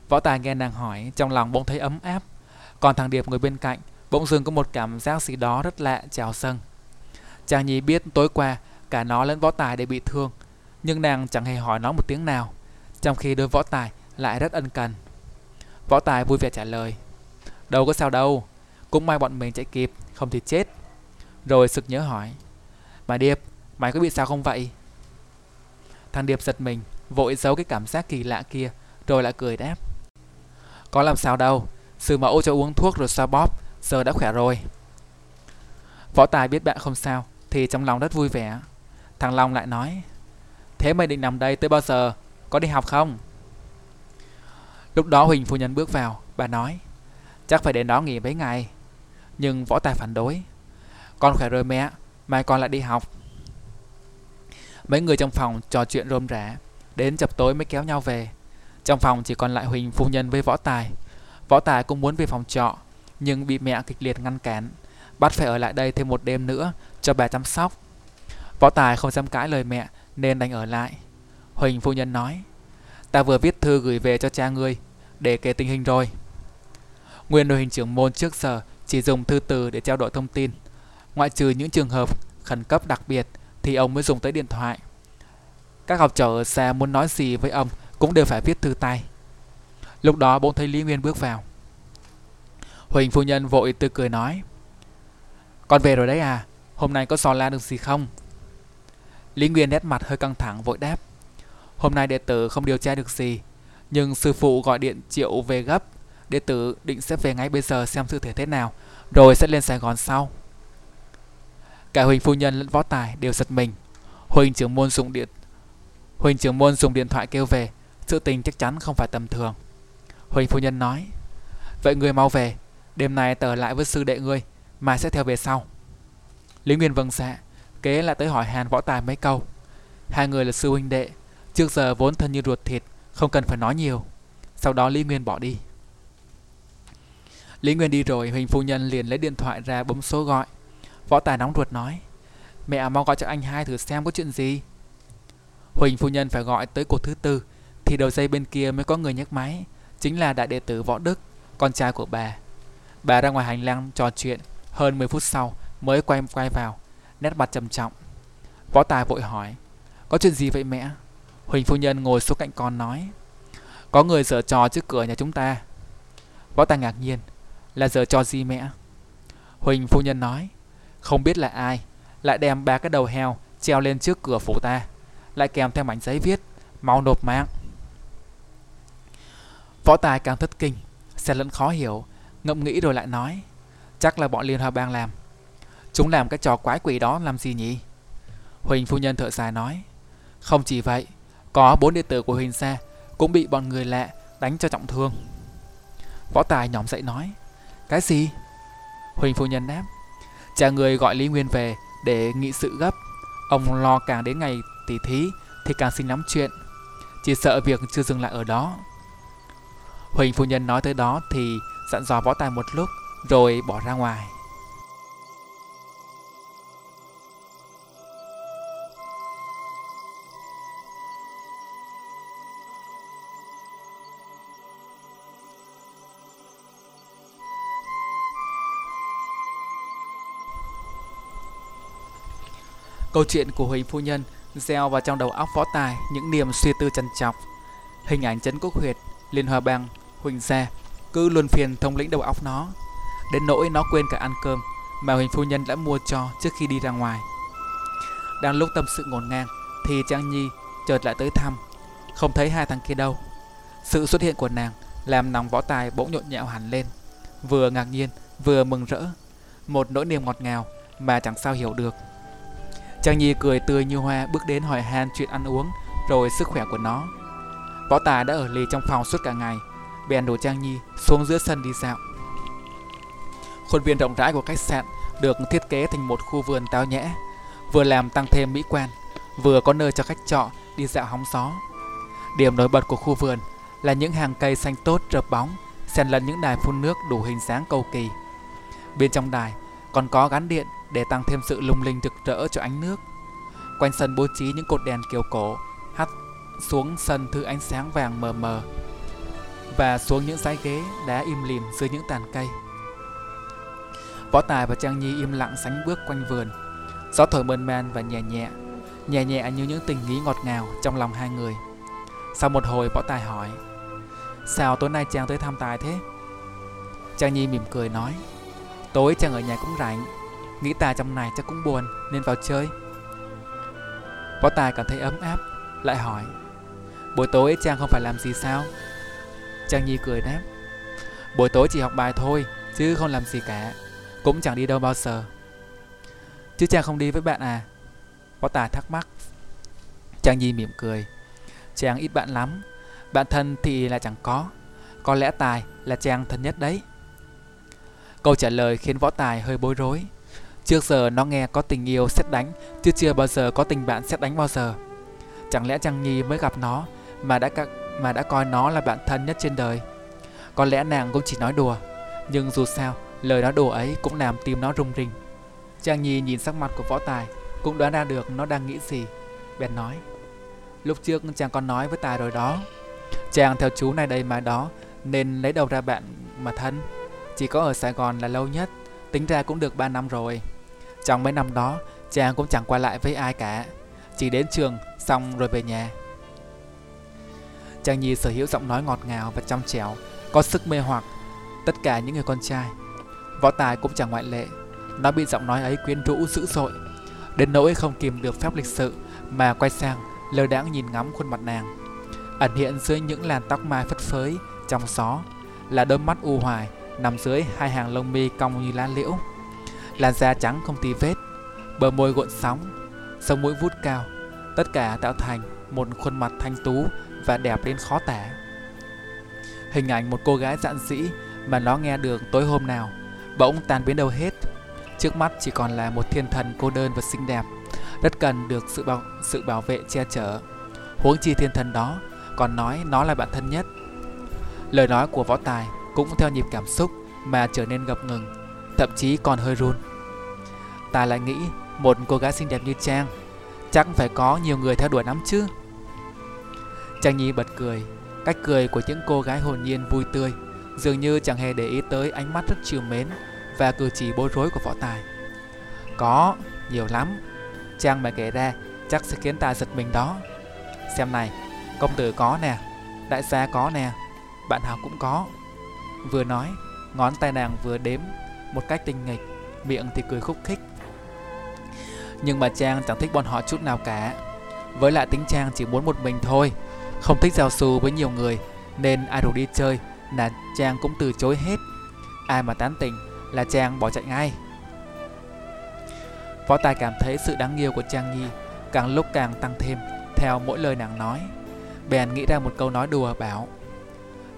Võ Tài nghe nàng hỏi, trong lòng bỗng thấy ấm áp. Còn thằng Điệp ngồi bên cạnh bỗng dưng có một cảm giác gì đó rất lạ trào dâng. Trang Nhi biết tối qua cả nó lẫn Võ Tài đều bị thương, nhưng nàng chẳng hề hỏi nó một tiếng nào, trong khi đôi Võ Tài lại rất ân cần. Võ Tài vui vẻ trả lời: Đâu có sao đâu, cũng may bọn mình chạy kịp, không thì chết. Rồi sực nhớ hỏi: Mà Điệp, mày có bị sao không vậy? Thằng Điệp giật mình, vội giấu cái cảm giác kỳ lạ kia, rồi lại cười đáp: Có làm sao đâu, sư mẫu cho uống thuốc rồi xoa bóp, giờ đã khỏe rồi. Võ Tài biết bạn không sao thì trong lòng rất vui vẻ. Thằng Long lại nói: Thế mày định nằm đây tới bao giờ, có đi học không? Lúc đó Huỳnh phu nhân bước vào, bà nói: Chắc phải đến đó nghỉ mấy ngày. Nhưng Võ Tài phản đối: Con khỏe rồi mẹ, mai con lại đi học. Mấy người trong phòng trò chuyện rôm rã, đến chập tối mới kéo nhau về. Trong phòng chỉ còn lại Huỳnh phu nhân với Võ Tài. Võ Tài cũng muốn về phòng trọ, nhưng bị mẹ kịch liệt ngăn cản, bắt phải ở lại đây thêm một đêm nữa cho bà chăm sóc. Võ Tài không dám cãi lời mẹ nên đành ở lại. Huỳnh phu nhân nói: Ta vừa viết thư gửi về cho cha ngươi để kể tình hình rồi. Nguyên đội hình trưởng môn trước giờ chỉ dùng thư từ để trao đổi thông tin, ngoại trừ những trường hợp khẩn cấp đặc biệt thì ông mới dùng tới điện thoại. Các học trò ở xa muốn nói gì với ông cũng đều phải viết thư tay. Lúc đó bỗng thấy Lý Nguyên bước vào. Huỳnh phu nhân vội tươi cười nói: Con về rồi đấy à, hôm nay có xò la được gì không? Lý Nguyên nét mặt hơi căng thẳng vội đáp: Hôm nay đệ tử không điều tra được gì, nhưng sư phụ gọi điện triệu về gấp. Đệ tử định sẽ về ngay bây giờ xem sự thể thế nào, rồi sẽ lên Sài Gòn sau. Cả Huỳnh Phu Nhân lẫn Võ Tài đều giật mình. Huỳnh trưởng môn dùng điện thoại kêu về. Sự tình chắc chắn không phải tầm thường. Huỳnh Phu Nhân nói: Vậy ngươi mau về, đêm nay tờ lại với sư đệ ngươi, mai sẽ theo về sau. Lý Nguyên vâng dạ, kế lại tới hỏi hàn Võ Tài mấy câu. Hai người là sư huynh đệ, trước giờ vốn thân như ruột thịt, không cần phải nói nhiều. Sau đó Lý Nguyên bỏ đi. Lý Nguyên đi rồi, Huỳnh Phu Nhân liền lấy điện thoại ra bấm số gọi. Võ Tài nóng ruột nói: Mẹ mau gọi cho anh hai thử xem có chuyện gì. Huỳnh Phu Nhân phải gọi tới cuộc thứ tư thì đầu dây bên kia mới có người nhấc máy. Chính là đại đệ tử Võ Đức, con trai của bà. Bà ra ngoài hành lang trò chuyện hơn 10 phút sau mới quay vào, nét mặt trầm trọng. Võ Tài vội hỏi: Có chuyện gì vậy mẹ? Huỳnh Phu Nhân ngồi xuống cạnh con nói: Có người giở trò trước cửa nhà chúng ta. Võ Tài ngạc nhiên: Là giở trò gì mẹ? Huỳnh Phu Nhân nói: Không biết là ai lại đem 3 cái đầu heo treo lên trước cửa phủ ta, lại kèm theo mảnh giấy viết: Mau nộp mạng. Võ Tài càng thất kinh, xen lẫn khó hiểu, ngẫm nghĩ rồi lại nói: Chắc là bọn Liên Hợp Bang làm. Chúng làm cái trò quái quỷ đó làm gì nhỉ? Huỳnh Phu Nhân thở dài nói: Không chỉ vậy, có 4 đệ tử của Huỳnh gia cũng bị bọn người lạ đánh cho trọng thương. Võ Tài nhỏm dậy nói: Cái gì? Huỳnh Phu Nhân đáp: Cha người gọi Lý Nguyên về để nghị sự gấp. Ông lo càng đến ngày tỉ thí thì càng sinh lắm chuyện, chỉ sợ việc chưa dừng lại ở đó. Huỳnh Phu Nhân nói tới đó thì dặn dò Võ Tài một lúc rồi bỏ ra ngoài. Câu chuyện của Huỳnh Phu Nhân gieo vào trong đầu óc Võ Tài những niềm suy tư trằn trọc. Hình ảnh Trấn Quốc Huyệt, Liên Hoa Bang, Huỳnh gia cứ luân phiền thống lĩnh đầu óc nó, đến nỗi nó quên cả ăn cơm mà Huỳnh Phu Nhân đã mua cho trước khi đi ra ngoài. Đang lúc tâm sự ngổn ngang thì Trang Nhi chợt lại tới thăm. Không thấy hai thằng kia đâu. Sự xuất hiện của nàng làm lòng Võ Tài bỗng nhộn nhạo hẳn lên, vừa ngạc nhiên vừa mừng rỡ, một nỗi niềm ngọt ngào mà chẳng sao hiểu được. Trang Nhi cười tươi như hoa bước đến hỏi han chuyện ăn uống rồi sức khỏe của nó. Võ Tài đã ở lì trong phòng suốt cả ngày, bèn đổ Trang Nhi xuống giữa sân đi dạo. Khuôn viên rộng rãi của khách sạn được thiết kế thành một khu vườn tao nhã, vừa làm tăng thêm mỹ quan, vừa có nơi cho khách trọ đi dạo hóng gió. Điểm nổi bật của khu vườn là những hàng cây xanh tốt rợp bóng, xen lẫn những đài phun nước đủ hình dáng cầu kỳ. Bên trong đài còn có gắn điện để tăng thêm sự lung linh rực rỡ cho ánh nước. Quanh sân bố trí những cột đèn kiều cổ hắt xuống sân thứ ánh sáng vàng mờ mờ và xuống những dãy ghế đá im lìm dưới những tàn cây. Võ Tài và Trang Nhi im lặng sánh bước quanh vườn. Gió thổi mơn man và nhẹ nhẹ như những tình nghĩ ngọt ngào trong lòng hai người. Sau một hồi Võ Tài hỏi: Sao tối nay Trang tới thăm Tài thế? Trang Nhi mỉm cười nói: Tối Trang ở nhà cũng rảnh, nghĩ Tài trong này chắc cũng buồn nên vào chơi. Võ Tài cảm thấy ấm áp, lại hỏi: Buổi tối Trang không phải làm gì sao? Trang Nhi cười đáp: Buổi tối chỉ học bài thôi chứ không làm gì cả, cũng chẳng đi đâu bao giờ. Chứ Trang không đi với bạn à? Võ Tài thắc mắc. Trang Nhi mỉm cười: Trang ít bạn lắm, bạn thân thì là chẳng có lẽ Tài là Trang thân nhất đấy. Câu trả lời khiến Võ Tài hơi bối rối. Trước giờ nó nghe có tình yêu sét đánh chứ chưa bao giờ có tình bạn sét đánh bao giờ. Chẳng lẽ Trang Nhi mới gặp nó mà đã coi nó là bạn thân nhất trên đời? Có lẽ nàng cũng chỉ nói đùa, nhưng dù sao lời nói đùa ấy cũng làm tim nó rung rinh. Trang Nhi nhìn sắc mặt của Võ Tài cũng đoán ra được nó đang nghĩ gì, bèn nói: Lúc trước Trang còn nói với Tài rồi đó, Trang theo chú này đây mà đó nên lấy đầu ra bạn mà thân. Chỉ có ở Sài Gòn là lâu nhất, tính ra cũng được 3 năm rồi. Trong mấy năm đó Trang cũng chẳng qua lại với ai cả, chỉ đến trường xong rồi về nhà. Trang Nhi sở hữu giọng nói ngọt ngào và trong trẻo, có sức mê hoặc tất cả những người con trai. Võ Tài cũng chẳng ngoại lệ, nó bị giọng nói ấy quyến rũ dữ dội đến nỗi không kìm được phép lịch sự mà quay sang lơ đãng nhìn ngắm khuôn mặt nàng. Ẩn hiện dưới những làn tóc mai phất phới trong gió là đôi mắt u hoài nằm dưới hai hàng lông mi cong như lá liễu, làn da trắng không tì vết, bờ môi gợn sóng, sống mũi vút cao, tất cả tạo thành một khuôn mặt thanh tú và đẹp đến khó tả. Hình ảnh một cô gái dạn dĩ mà nó nghe được tối hôm nào bỗng tan biến đâu hết. Trước mắt chỉ còn là một thiên thần cô đơn và xinh đẹp, rất cần được sự bảo vệ che chở. Huống chi thiên thần đó còn nói nó là bạn thân nhất. Lời nói của Võ Tài cũng theo nhịp cảm xúc mà trở nên ngập ngừng, thậm chí còn hơi run. Ta lại nghĩ một cô gái xinh đẹp như Trang chắc phải có nhiều người theo đuổi lắm chứ. Trang Nhi bật cười, cách cười của những cô gái hồn nhiên vui tươi, dường như chẳng hề để ý tới ánh mắt rất trìu mến và cử chỉ bối rối của Võ Tài. Có, nhiều lắm. Trang mà kể ra chắc sẽ khiến ta giật mình đó. Xem này, công tử có nè, đại gia có nè, bạn học cũng có. Vừa nói, ngón tay nàng vừa đếm một cách tinh nghịch, miệng thì cười khúc khích. Nhưng mà Trang chẳng thích bọn họ chút nào cả. Với lại tính Trang chỉ muốn một mình thôi, không thích giao du với nhiều người, nên ai rủ đi chơi là Trang cũng từ chối hết. Ai mà tán tỉnh là Trang bỏ chạy ngay. Võ Tài cảm thấy sự đáng yêu của Trang Nhi càng lúc càng tăng thêm theo mỗi lời nàng nói, bèn nghĩ ra một câu nói đùa bảo: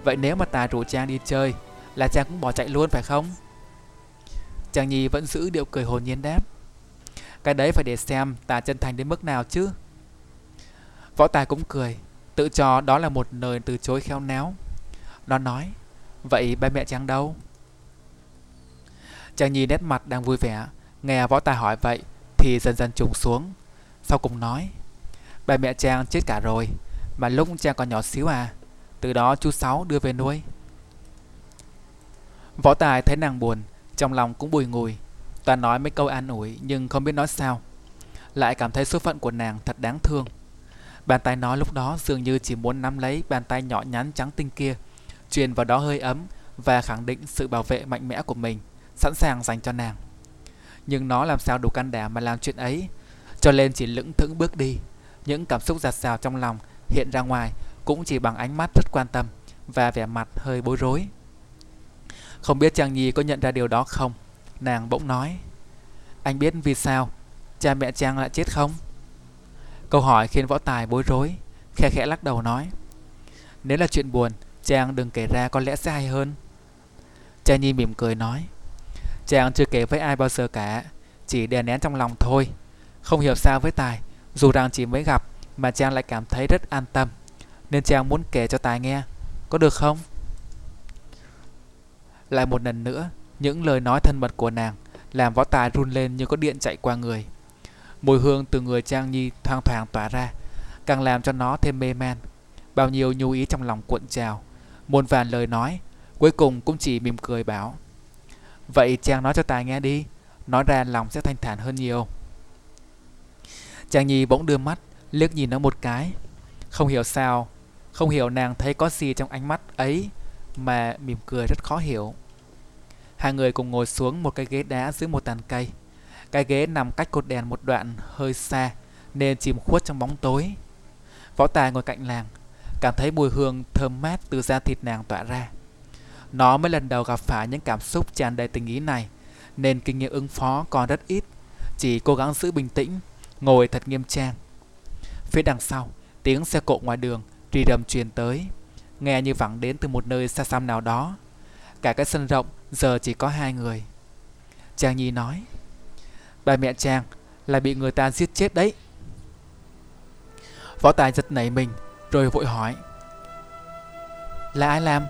vậy nếu mà ta rủ Trang đi chơi là Trang cũng bỏ chạy luôn phải không? Trang Nhi vẫn giữ điệu cười hồn nhiên đáp: cái đấy phải để xem ta chân thành đến mức nào chứ. Võ Tài cũng cười, tự cho đó là một lời từ chối khéo léo. Nó nói: vậy ba mẹ Trang đâu? Trang Nhi nét mặt đang vui vẻ, nghe Võ Tài hỏi vậy thì dần dần trùng xuống. Sau cùng nói: ba mẹ Trang chết cả rồi, mà lúc Trang còn nhỏ xíu à, từ đó chú Sáu đưa về nuôi. Võ Tài thấy nàng buồn, trong lòng cũng bùi ngùi. Toàn nói mấy câu an ủi nhưng không biết nói sao, lại cảm thấy số phận của nàng thật đáng thương. Bàn tay nó lúc đó dường như chỉ muốn nắm lấy bàn tay nhỏ nhắn trắng tinh kia, truyền vào đó hơi ấm và khẳng định sự bảo vệ mạnh mẽ của mình, sẵn sàng dành cho nàng. Nhưng nó làm sao đủ can đảm mà làm chuyện ấy, cho nên chỉ lững thững bước đi. Những cảm xúc dạt dào trong lòng hiện ra ngoài cũng chỉ bằng ánh mắt rất quan tâm và vẻ mặt hơi bối rối. Không biết Trang Nhi có nhận ra điều đó không, nàng bỗng nói: anh biết vì sao cha mẹ Trang lại chết không? Câu hỏi khiến Võ Tài bối rối, khẽ khẽ lắc đầu nói: nếu là chuyện buồn, Trang đừng kể ra có lẽ sẽ hay hơn. Trang Nhi mỉm cười nói: Trang chưa kể với ai bao giờ cả, chỉ đè nén trong lòng thôi. Không hiểu sao với Tài, dù rằng chỉ mới gặp mà Trang lại cảm thấy rất an tâm, nên Trang muốn kể cho Tài nghe, có được không? Lại một lần nữa, những lời nói thân mật của nàng làm Võ Tài run lên như có điện chạy qua người. Mùi hương từ người Trang Nhi thoang thoảng tỏa ra, càng làm cho nó thêm mê man. Bao nhiêu nhu ý trong lòng cuộn trào, muôn vàn lời nói, cuối cùng cũng chỉ mỉm cười bảo: vậy Trang nói cho Tài nghe đi, nói ra lòng sẽ thanh thản hơn nhiều. Trang Nhi bỗng đưa mắt liếc nhìn nó một cái, không hiểu nàng thấy có gì trong ánh mắt ấy mà mỉm cười rất khó hiểu. Hai người cùng ngồi xuống một cái ghế đá dưới một tàn cây. Cái ghế nằm cách cột đèn một đoạn hơi xa nên chìm khuất trong bóng tối. Võ Tài ngồi cạnh nàng, cảm thấy mùi hương thơm mát từ da thịt nàng tỏa ra. Nó mới lần đầu gặp phải những cảm xúc tràn đầy tình ý này, nên kinh nghiệm ứng phó còn rất ít, chỉ cố gắng giữ bình tĩnh, ngồi thật nghiêm trang. Phía đằng sau, tiếng xe cộ ngoài đường rì rầm truyền tới, nghe như vẳng đến từ một nơi xa xăm nào đó. Cả cái sân rộng giờ chỉ có hai người. Trang Nhi nói: bà mẹ Trang là bị người ta giết chết đấy. Võ Tài giật nảy mình rồi vội hỏi: là ai làm?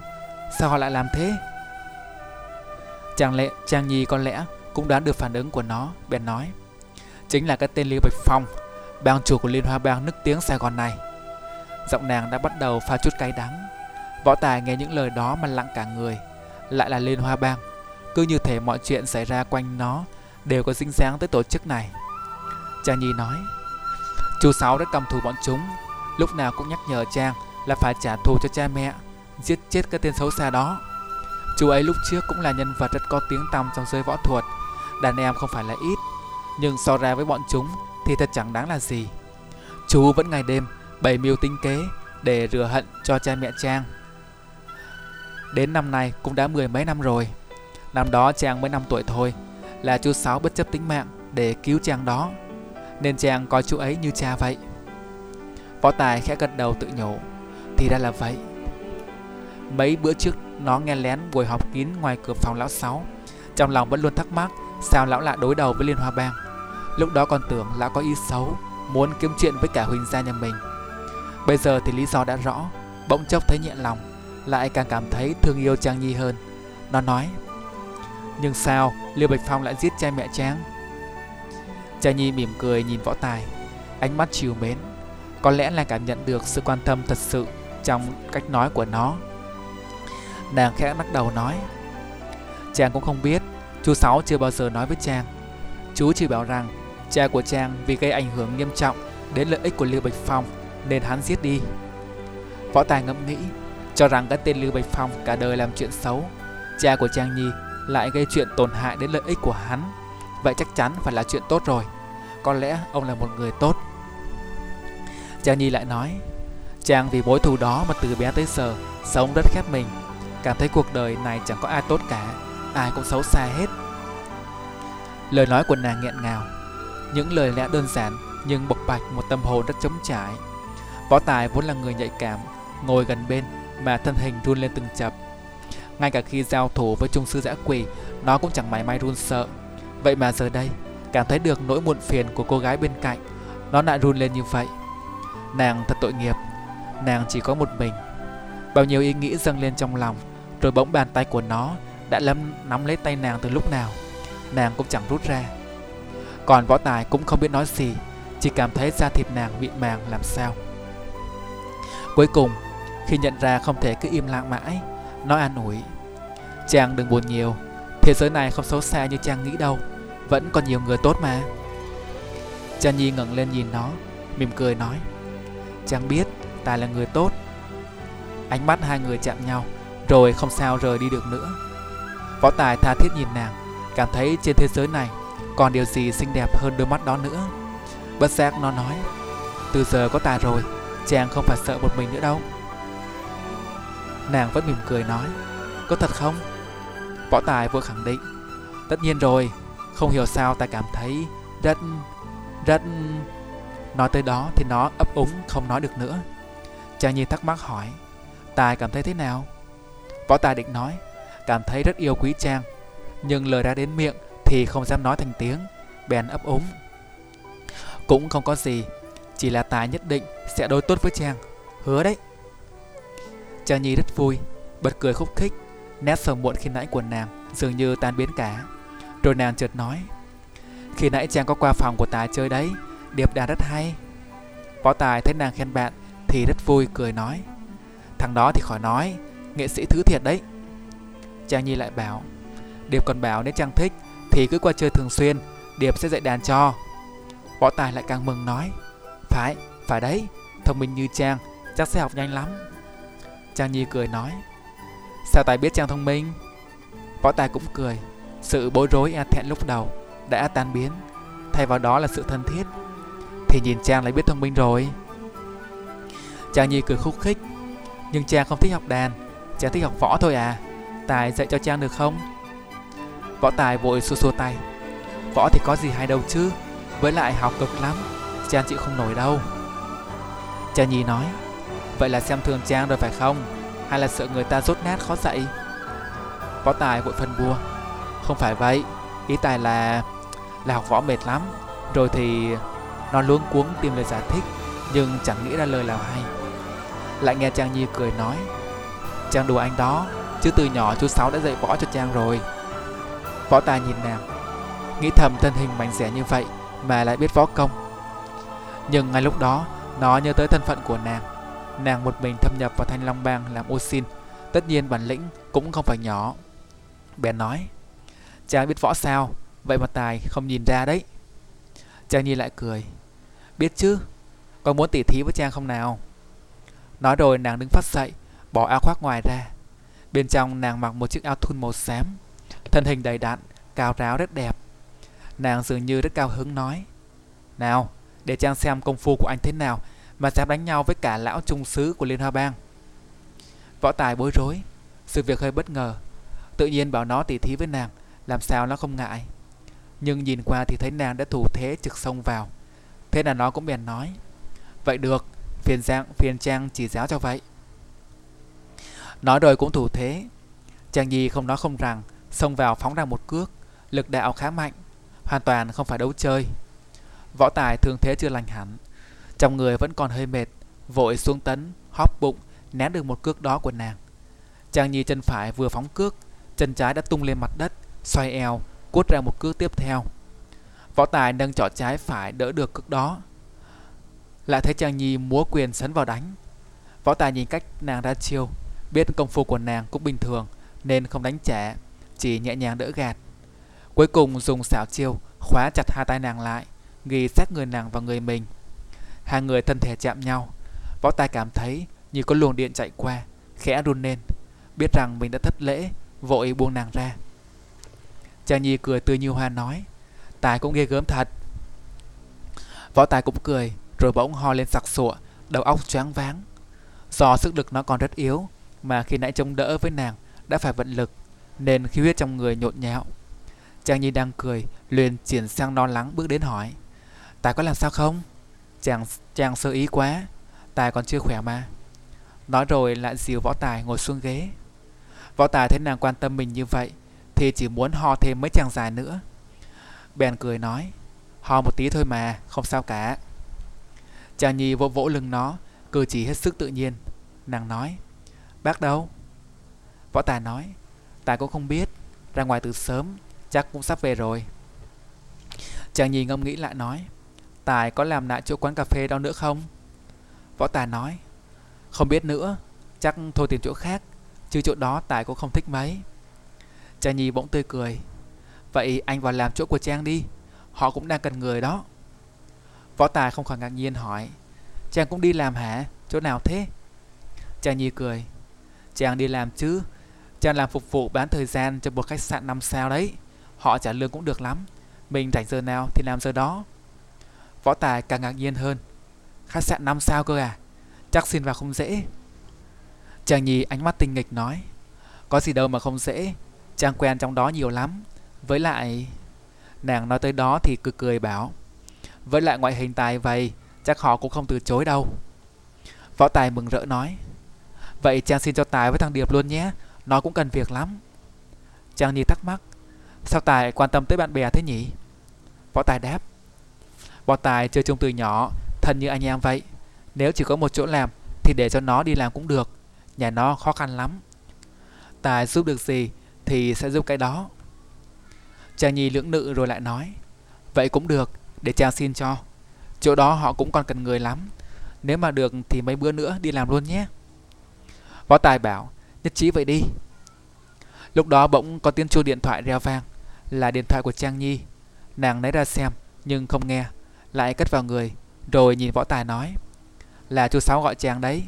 Sao họ lại làm thế? Trang Nhi có lẽ cũng đoán được phản ứng của nó, bèn nói: chính là cái tên Lưu Bạch Phong, bang chủ của Liên Hoa Bang nức tiếng Sài Gòn này. Giọng nàng đã bắt đầu pha chút cay đắng. Võ Tài nghe những lời đó mà lặng cả người. Lại là Liên Hoa Bang, cứ như thể mọi chuyện xảy ra quanh nó đều có dính dáng tới tổ chức này. Trang Nhi nói: chú Sáu đã cầm thù bọn chúng, lúc nào cũng nhắc nhở Trang là phải trả thù cho cha mẹ, giết chết cái tên xấu xa đó. Chú ấy lúc trước cũng là nhân vật rất có tiếng tăm trong giới võ thuật, đàn em không phải là ít, nhưng so ra với bọn chúng thì thật chẳng đáng là gì. Chú vẫn ngày đêm bày mưu tính kế để rửa hận cho cha mẹ Trang. Đến năm nay cũng đã mười mấy năm rồi. Năm đó Trang mới 5 tuổi thôi, là chú Sáu bất chấp tính mạng để cứu Trang đó, nên Trang coi chú ấy như cha vậy. Võ Tài khẽ gật đầu tự nhủ, thì ra là vậy. Mấy bữa trước nó nghe lén buổi họp kín ngoài cửa phòng lão Sáu, trong lòng vẫn luôn thắc mắc sao lão lại đối đầu với Liên Hoa Bang. Lúc đó còn tưởng lão có ý xấu, muốn kiếm chuyện với cả Huỳnh gia nhà mình. Bây giờ thì lý do đã rõ, bỗng chốc thấy nhẹ lòng, lại càng cảm thấy thương yêu Trang Nhi hơn. Nó nói, nhưng sao Lưu Bạch Phong lại giết cha mẹ Trang? Trang Nhi mỉm cười nhìn Võ Tài, ánh mắt trìu mến. Có lẽ là cảm nhận được sự quan tâm thật sự trong cách nói của nó. Nàng khẽ lắc đầu nói, Trang cũng không biết, chú Sáu chưa bao giờ nói với Trang. Chú chỉ bảo rằng cha của Trang vì gây ảnh hưởng nghiêm trọng đến lợi ích của Lưu Bạch Phong nên hắn giết đi. Võ Tài ngẫm nghĩ, cho rằng cái tên Lưu Bạch Phong cả đời làm chuyện xấu, cha của Trang Nhi lại gây chuyện tổn hại đến lợi ích của hắn, vậy chắc chắn phải là chuyện tốt rồi. Có lẽ ông là một người tốt. Trang Nhi lại nói, Trang vì mối thù đó mà từ bé tới giờ sống rất khép mình, cảm thấy cuộc đời này chẳng có ai tốt cả, ai cũng xấu xa hết. Lời nói của nàng nghẹn ngào, những lời lẽ đơn giản nhưng bộc bạch một tâm hồn rất trống trải. Võ Tài vốn là người nhạy cảm, ngồi gần bên mà thân hình run lên từng chập. Ngay cả khi giao thủ với trung sư dã quỷ, nó cũng chẳng mảy may run sợ. Vậy mà giờ đây, cảm thấy được nỗi muộn phiền của cô gái bên cạnh, nó lại run lên như vậy. Nàng thật tội nghiệp, nàng chỉ có một mình. Bao nhiêu ý nghĩ dâng lên trong lòng, rồi bỗng bàn tay của nó đã nắm lấy tay nàng từ lúc nào, nàng cũng chẳng rút ra. Còn Võ Tài cũng không biết nói gì, chỉ cảm thấy da thịt nàng mịn màng làm sao. Cuối cùng, khi nhận ra không thể cứ im lặng mãi, nó an ủi, Trang đừng buồn nhiều, thế giới này không xấu xa như Trang nghĩ đâu, vẫn còn nhiều người tốt mà. Trang Nhi ngẩng lên nhìn nó, mỉm cười nói, Trang biết Tài là người tốt. Ánh mắt hai người chạm nhau, rồi không sao rời đi được nữa. Võ Tài tha thiết nhìn nàng, cảm thấy trên thế giới này còn điều gì xinh đẹp hơn đôi mắt đó nữa. Bất giác nó nói, từ giờ có Tài rồi, Trang không phải sợ một mình nữa đâu. Nàng vẫn mỉm cười nói, có thật không? Võ Tài vừa khẳng định, tất nhiên rồi. Không hiểu sao Tài cảm thấy rất... Nói tới đó thì nó ấp úng không nói được nữa. Trang Nhi thắc mắc hỏi, Tài cảm thấy thế nào? Võ Tài định nói, cảm thấy rất yêu quý Trang, nhưng lời đã đến miệng thì không dám nói thành tiếng, bèn ấp úng, cũng không có gì, chỉ là Tài nhất định sẽ đối tốt với Trang, hứa đấy. Trang Nhi rất vui, bật cười khúc khích, nét sầu muộn khi nãy của nàng dường như tan biến cả. Rồi nàng chợt nói, khi nãy Trang có qua phòng của Tài chơi đấy, điệp đàn rất hay. Võ Tài thấy nàng khen bạn thì rất vui, cười nói, thằng đó thì khỏi nói, nghệ sĩ thứ thiệt đấy. Trang Nhi lại bảo, điệp còn bảo nếu Trang thích thì cứ qua chơi thường xuyên, điệp sẽ dạy đàn cho. Võ Tài lại càng mừng nói, phải đấy, thông minh như Trang chắc sẽ học nhanh lắm. Trang Nhi cười nói, sao Tài biết Trang thông minh? Võ Tài cũng cười, sự bối rối e thẹn lúc đầu đã tan biến, thay vào đó là sự thân thiết. Thì nhìn Trang lại biết thông minh rồi. Trang Nhi cười khúc khích, nhưng Trang không thích học đàn, Trang thích học võ thôi à, Tài dạy cho Trang được không? Võ Tài vội xua tay, võ thì có gì hay đâu chứ, với lại học cực lắm, Trang chịu không nổi đâu. Trang Nhi nói, vậy là xem thường Trang rồi phải không? Hay là sợ người ta dốt nát khó dạy? Võ Tài vội phân bua, không phải vậy, ý Tài là học võ mệt lắm. Rồi thì nó luống cuống tìm lời giải thích, nhưng chẳng nghĩ ra lời nào hay. Lại nghe Trang Nhi cười nói, Trang đùa anh đó, chứ từ nhỏ chú Sáu đã dạy võ cho Trang rồi. Võ Tài nhìn nàng, nghĩ thầm thân hình mảnh dẻ như vậy mà lại biết võ công. Nhưng ngay lúc đó nó nhớ tới thân phận của nàng, nàng một mình thâm nhập vào Thanh Long Bang làm ô xin, tất nhiên bản lĩnh cũng không phải nhỏ. Bèn nói, Trang biết võ sao, vậy mà Tài không nhìn ra đấy. Trang Nhi lại cười, biết chứ, con muốn tỉ thí với Trang không nào? Nói rồi nàng đứng phát dậy, bỏ áo khoác ngoài ra. Bên trong nàng mặc một chiếc áo thun màu xám, thân hình đầy đặn, cao ráo rất đẹp. Nàng dường như rất cao hứng nói, nào, để Trang xem công phu của anh thế nào mà dám đánh nhau với cả lão trung sứ của Liên Hoa Bang. Võ Tài bối rối, sự việc hơi bất ngờ. Tự nhiên bảo nó tỉ thí với nàng, làm sao nó không ngại. Nhưng nhìn qua thì thấy nàng đã thủ thế trực xông vào. Thế là nó cũng bèn nói: "Vậy được, phiền Trang chỉ giáo cho vậy." Nói rồi cũng thủ thế. Trang Nhi không nói không rằng, xông vào phóng ra một cước, lực đạo khá mạnh, hoàn toàn không phải đấu chơi. Võ Tài thương thế chưa lành hẳn, trong người vẫn còn hơi mệt, vội xuống tấn, hóp bụng, né được một cước đó của nàng. Trang Nhi chân phải vừa phóng cước, chân trái đã tung lên mặt đất, xoay eo, quất ra một cước tiếp theo. Võ Tài nâng chỏ trái phải đỡ được cước đó, lại thấy Trang Nhi múa quyền sấn vào đánh. Võ Tài nhìn cách nàng ra chiêu, biết công phu của nàng cũng bình thường nên không đánh trả, chỉ nhẹ nhàng đỡ gạt. Cuối cùng dùng xảo chiêu khóa chặt hai tay nàng lại, ghi sát người nàng vào người mình. Hai người thân thể chạm nhau. Võ Tài cảm thấy như có luồng điện chạy qua, khẽ run lên, biết rằng mình đã thất lễ, vội buông nàng ra. Trang Nhi cười tươi như hoa nói: "Tài cũng ghê gớm thật." Võ Tài cũng cười, rồi bỗng ho lên sặc sụa, đầu óc choáng váng. Do sức lực nó còn rất yếu, mà khi nãy chống đỡ với nàng đã phải vận lực, nên khí huyết trong người nhộn nhạo. Trang Nhi đang cười, liền chuyển sang lo lắng bước đến hỏi: "Tài có làm sao không? Chàng sơ ý quá, Tài còn chưa khỏe mà." Nói rồi lại dìu Võ Tài ngồi xuống ghế. Võ Tài thấy nàng quan tâm mình như vậy thì chỉ muốn ho thêm mấy chàng dài nữa, bèn cười nói: "Ho một tí thôi mà, không sao cả." Trang Nhi vỗ vỗ lưng nó, cử chỉ hết sức tự nhiên. Nàng nói: "Bác đâu?" Võ Tài nói: "Tài cũng không biết, ra ngoài từ sớm, chắc cũng sắp về rồi." Trang Nhi ngẫm nghĩ lại nói: "Tài có làm lại chỗ quán cà phê đó nữa không?" Võ Tài nói: "Không biết nữa, chắc thôi tìm chỗ khác, chứ chỗ đó Tài cũng không thích mấy." Trang Nhi bỗng tươi cười: "Vậy anh vào làm chỗ của Trang đi, họ cũng đang cần người đó." Võ Tài không khỏi ngạc nhiên hỏi: "Trang cũng đi làm hả? Chỗ nào thế?" Trang Nhi cười: "Trang đi làm chứ, Trang làm phục vụ bán thời gian cho một khách sạn 5 sao đấy. Họ trả lương cũng được lắm, mình rảnh giờ nào thì làm giờ đó." Võ Tài càng ngạc nhiên hơn: "Khách sạn 5 sao cơ à? Chắc xin vào không dễ." Trang Nhi ánh mắt tinh nghịch nói: "Có gì đâu mà không dễ, Trang quen trong đó nhiều lắm. Với lại..." Nàng nói tới đó thì cười bảo: "Với lại ngoại hình Tài vậy, chắc họ cũng không từ chối đâu." Võ Tài mừng rỡ nói: "Vậy Trang xin cho Tài với thằng Điệp luôn nhé, nó cũng cần việc lắm." Trang Nhi thắc mắc: "Sao Tài quan tâm tới bạn bè thế nhỉ?" Võ Tài đáp: "Võ Tài chơi chung từ nhỏ, thân như anh em vậy. Nếu chỉ có một chỗ làm thì để cho nó đi làm cũng được, nhà nó khó khăn lắm. Tài giúp được gì thì sẽ giúp cái đó." Trang Nhi lưỡng lự rồi lại nói: "Vậy cũng được, để Trang xin cho. Chỗ đó họ cũng còn cần người lắm, nếu mà được thì mấy bữa nữa đi làm luôn nhé." Võ Tài bảo: "Nhất trí vậy đi." Lúc đó bỗng có tiếng chuông điện thoại reo vang, là điện thoại của Trang Nhi. Nàng lấy ra xem nhưng không nghe, lại cất vào người, rồi nhìn Võ Tài nói: "Là chú Sáu gọi Trang đấy."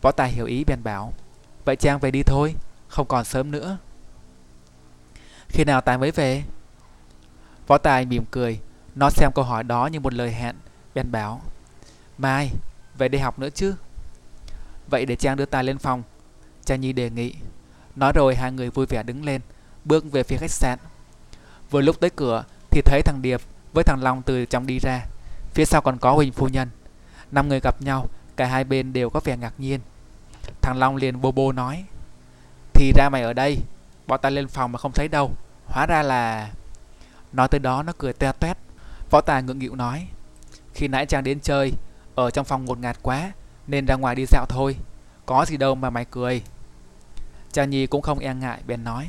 Võ Tài hiểu ý bèn bảo: "Vậy Trang về đi thôi, không còn sớm nữa." "Khi nào Tài mới về?" Võ Tài mỉm cười, nó xem câu hỏi đó như một lời hẹn, bèn bảo: "Mai, về đi học nữa chứ." "Vậy để Trang đưa Tài lên phòng," Trang Nhi đề nghị. Nói rồi hai người vui vẻ đứng lên, bước về phía khách sạn. Vừa lúc tới cửa thì thấy thằng Điệp với thằng Long từ trong đi ra, phía sau còn có Huỳnh phu nhân. 5 người gặp nhau, cả hai bên đều có vẻ ngạc nhiên. Thằng Long liền bô bô nói: "Thì ra mày ở đây, bọn ta lên phòng mà không thấy đâu, hóa ra là..." Nói tới đó nó cười toe toét. Võ Tài ngượng nghịu nói: "Khi nãy Trang đến chơi, ở trong phòng ngột ngạt quá nên ra ngoài đi dạo thôi, có gì đâu mà mày cười." Trang Nhi cũng không e ngại bèn nói: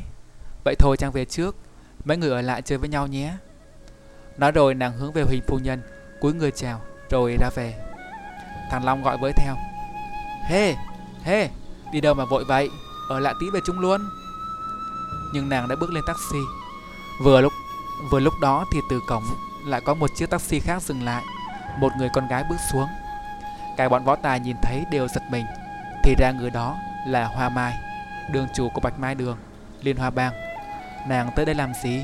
"Vậy thôi Trang về trước, mấy người ở lại chơi với nhau nhé." Nói rồi nàng hướng về Huỳnh phu nhân, cúi người chào rồi ra về. Thằng Long gọi với theo: Hê, đi đâu mà vội vậy, ở lại tí về chung luôn." Nhưng nàng đã bước lên taxi. Vừa lúc đó thì từ cổng lại có một chiếc taxi khác dừng lại, một người con gái bước xuống. Cả bọn Võ Tài nhìn thấy đều giật mình, thì ra người đó là Hoa Mai, đường chủ của Bạch Mai Đường, Liên Hoa Bang. Nàng tới đây làm gì?